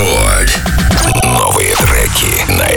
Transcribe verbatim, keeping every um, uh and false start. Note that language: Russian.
Рекорд. Новые треки на